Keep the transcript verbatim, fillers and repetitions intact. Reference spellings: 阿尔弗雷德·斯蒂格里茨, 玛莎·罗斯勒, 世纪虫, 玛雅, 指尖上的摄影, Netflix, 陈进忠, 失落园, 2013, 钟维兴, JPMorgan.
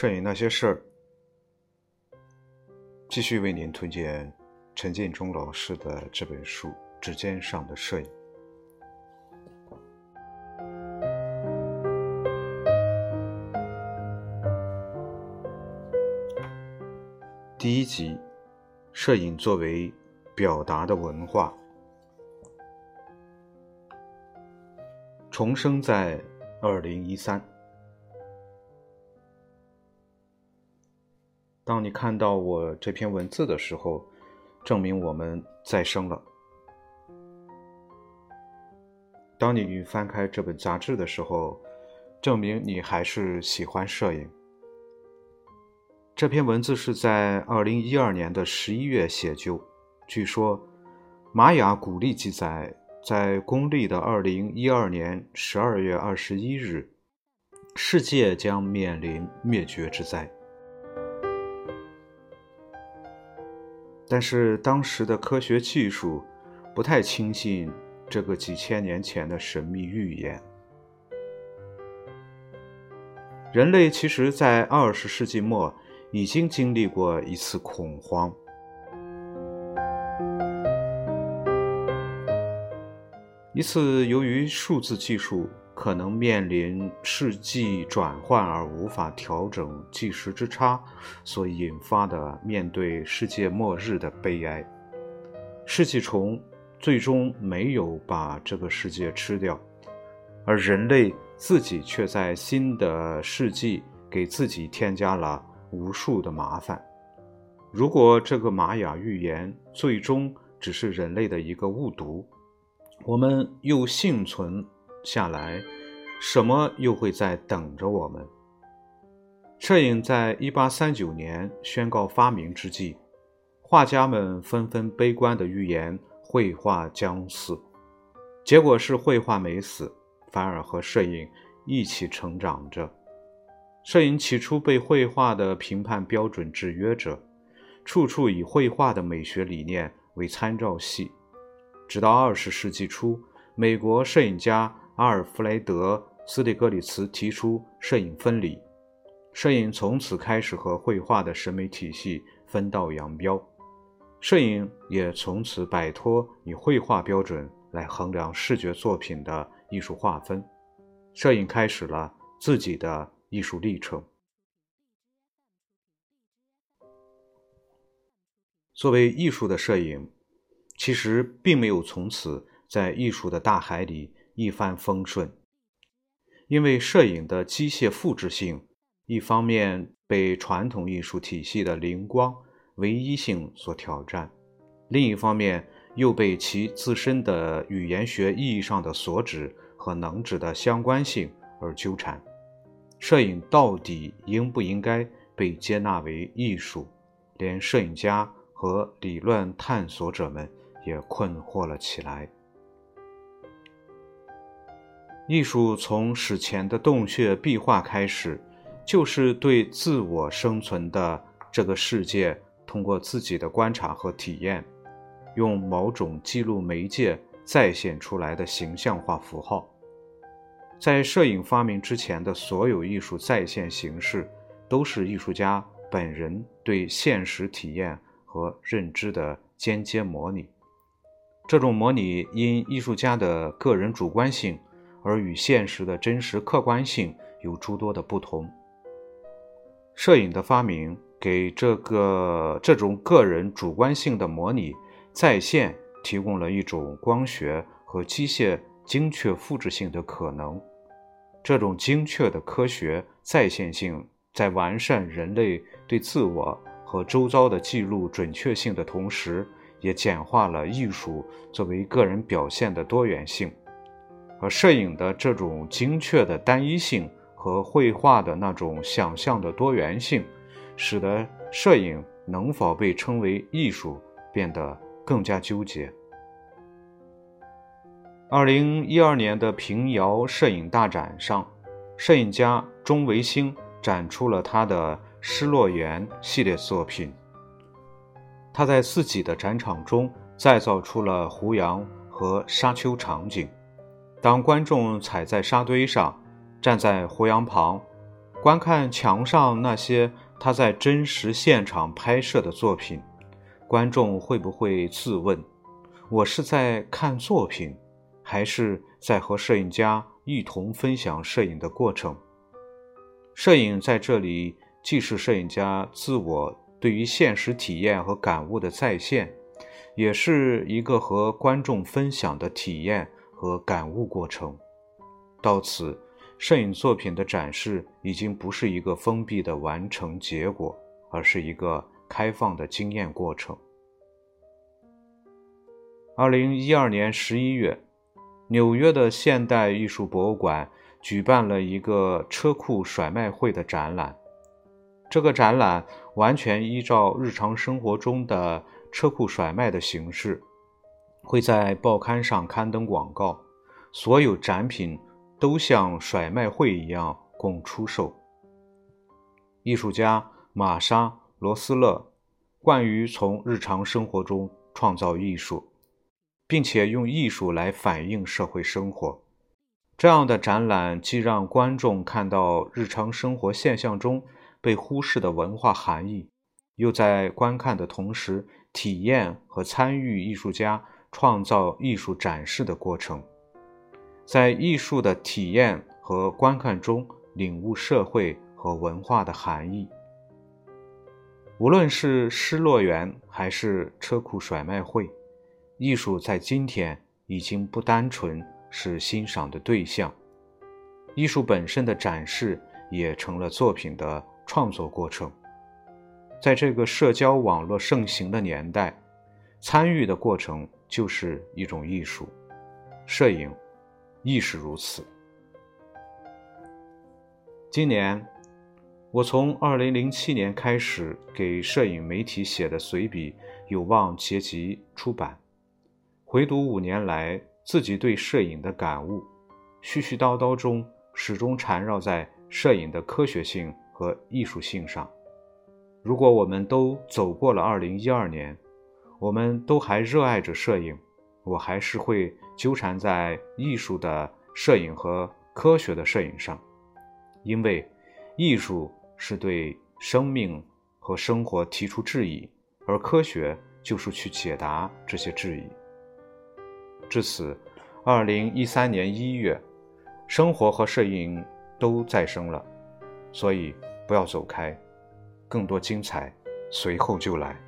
摄影那些事儿，继续为您推荐陈进忠老师的这本书《指尖上的摄影》。第一集，摄影作为表达的文化。重生在二零一三。当你看到我这篇文字的时候，证明我们再生了。当你翻开这本杂志的时候，证明你还是喜欢摄影。这篇文字是在二零一二年的十一月写就，据说玛雅古历记载，在公历的二零一二年十二月二十一日，世界将面临灭绝之灾。但是当时的科学技术不太轻信这个几千年前的神秘预言。人类其实在二十世纪末已经经历过一次恐慌。一次由于数字技术可能面临世纪转换而无法调整计时之差所引发的面对世界末日的悲哀。世纪虫最终没有把这个世界吃掉，而人类自己却在新的世纪给自己添加了无数的麻烦。如果这个玛雅预言最终只是人类的一个误读，我们又幸存下来，什么又会在等着我们？摄影在一八三九年宣告发明之际，画家们纷纷悲观的预言绘画将死，结果是绘画没死，反而和摄影一起成长着。摄影起初被绘画的评判标准制约着，处处以绘画的美学理念为参照系。直到二十世纪初，美国摄影家阿尔弗雷德·斯蒂格里茨提出摄影分离，摄影从此开始和绘画的审美体系分道扬镳，摄影也从此摆脱以绘画标准来衡量视觉作品的艺术划分，摄影开始了自己的艺术历程。作为艺术的摄影，其实并没有从此在艺术的大海里一帆风顺，因为摄影的机械复制性，一方面被传统艺术体系的灵光、唯一性所挑战，另一方面又被其自身的语言学意义上的所指和能指的相关性而纠缠。摄影到底应不应该被接纳为艺术，连摄影家和理论探索者们也困惑了起来。艺术从史前的洞穴壁画开始，就是对自我生存的这个世界，通过自己的观察和体验，用某种记录媒介再现出来的形象化符号。在摄影发明之前的所有艺术再现形式，都是艺术家本人对现实体验和认知的间接模拟。这种模拟因艺术家的个人主观性而与现实的真实客观性有诸多的不同。摄影的发明给这个这种个人主观性的模拟再现提供了一种光学和机械精确复制性的可能。这种精确的科学再现性在完善人类对自我和周遭的记录准确性的同时，也简化了艺术作为个人表现的多元性。而摄影的这种精确的单一性和绘画的那种想象的多元性，使得摄影能否被称为艺术变得更加纠结。二零一二年的平遥摄影大展上，摄影家钟维兴展出了他的失落园系列作品。他在自己的展场中再造出了湖洋和沙丘场景。当观众踩在沙堆上，站在湖洋旁，观看墙上那些他在真实现场拍摄的作品，观众会不会自问，我是在看作品，还是在和摄影家一同分享摄影的过程？摄影在这里既是摄影家自我对于现实体验和感悟的再现，也是一个和观众分享的体验和感悟过程。到此，摄影作品的展示已经不是一个封闭的完成结果，而是一个开放的经验过程。二零一二年十一月，纽约的现代艺术博物馆举办了一个车库甩卖会的展览。这个展览完全依照日常生活中的车库甩卖的形式，会在报刊上刊登广告，所有展品都像甩卖会一样供出售。艺术家玛莎·罗斯勒惯于从日常生活中创造艺术，并且用艺术来反映社会生活。这样的展览既让观众看到日常生活现象中被忽视的文化含义，又在观看的同时体验和参与艺术家创造艺术展示的过程，在艺术的体验和观看中领悟社会和文化的含义。无论是失乐园还是车库甩卖会，艺术在今天已经不单纯是欣赏的对象，艺术本身的展示也成了作品的创作过程。在这个社交网络盛行的年代，参与的过程就是一种艺术，摄影亦是如此。今年，我从二零零七年开始给摄影媒体写的随笔有望结集出版，回读五年来自己对摄影的感悟，絮絮叨叨中始终缠绕在摄影的科学性和艺术性上。如果我们都走过了二零一二年，我们都还热爱着摄影，我还是会纠缠在艺术的摄影和科学的摄影上，因为艺术是对生命和生活提出质疑，而科学就是去解答这些质疑。至此，二零一三年一月，生活和摄影都再生了，所以不要走开，更多精彩随后就来。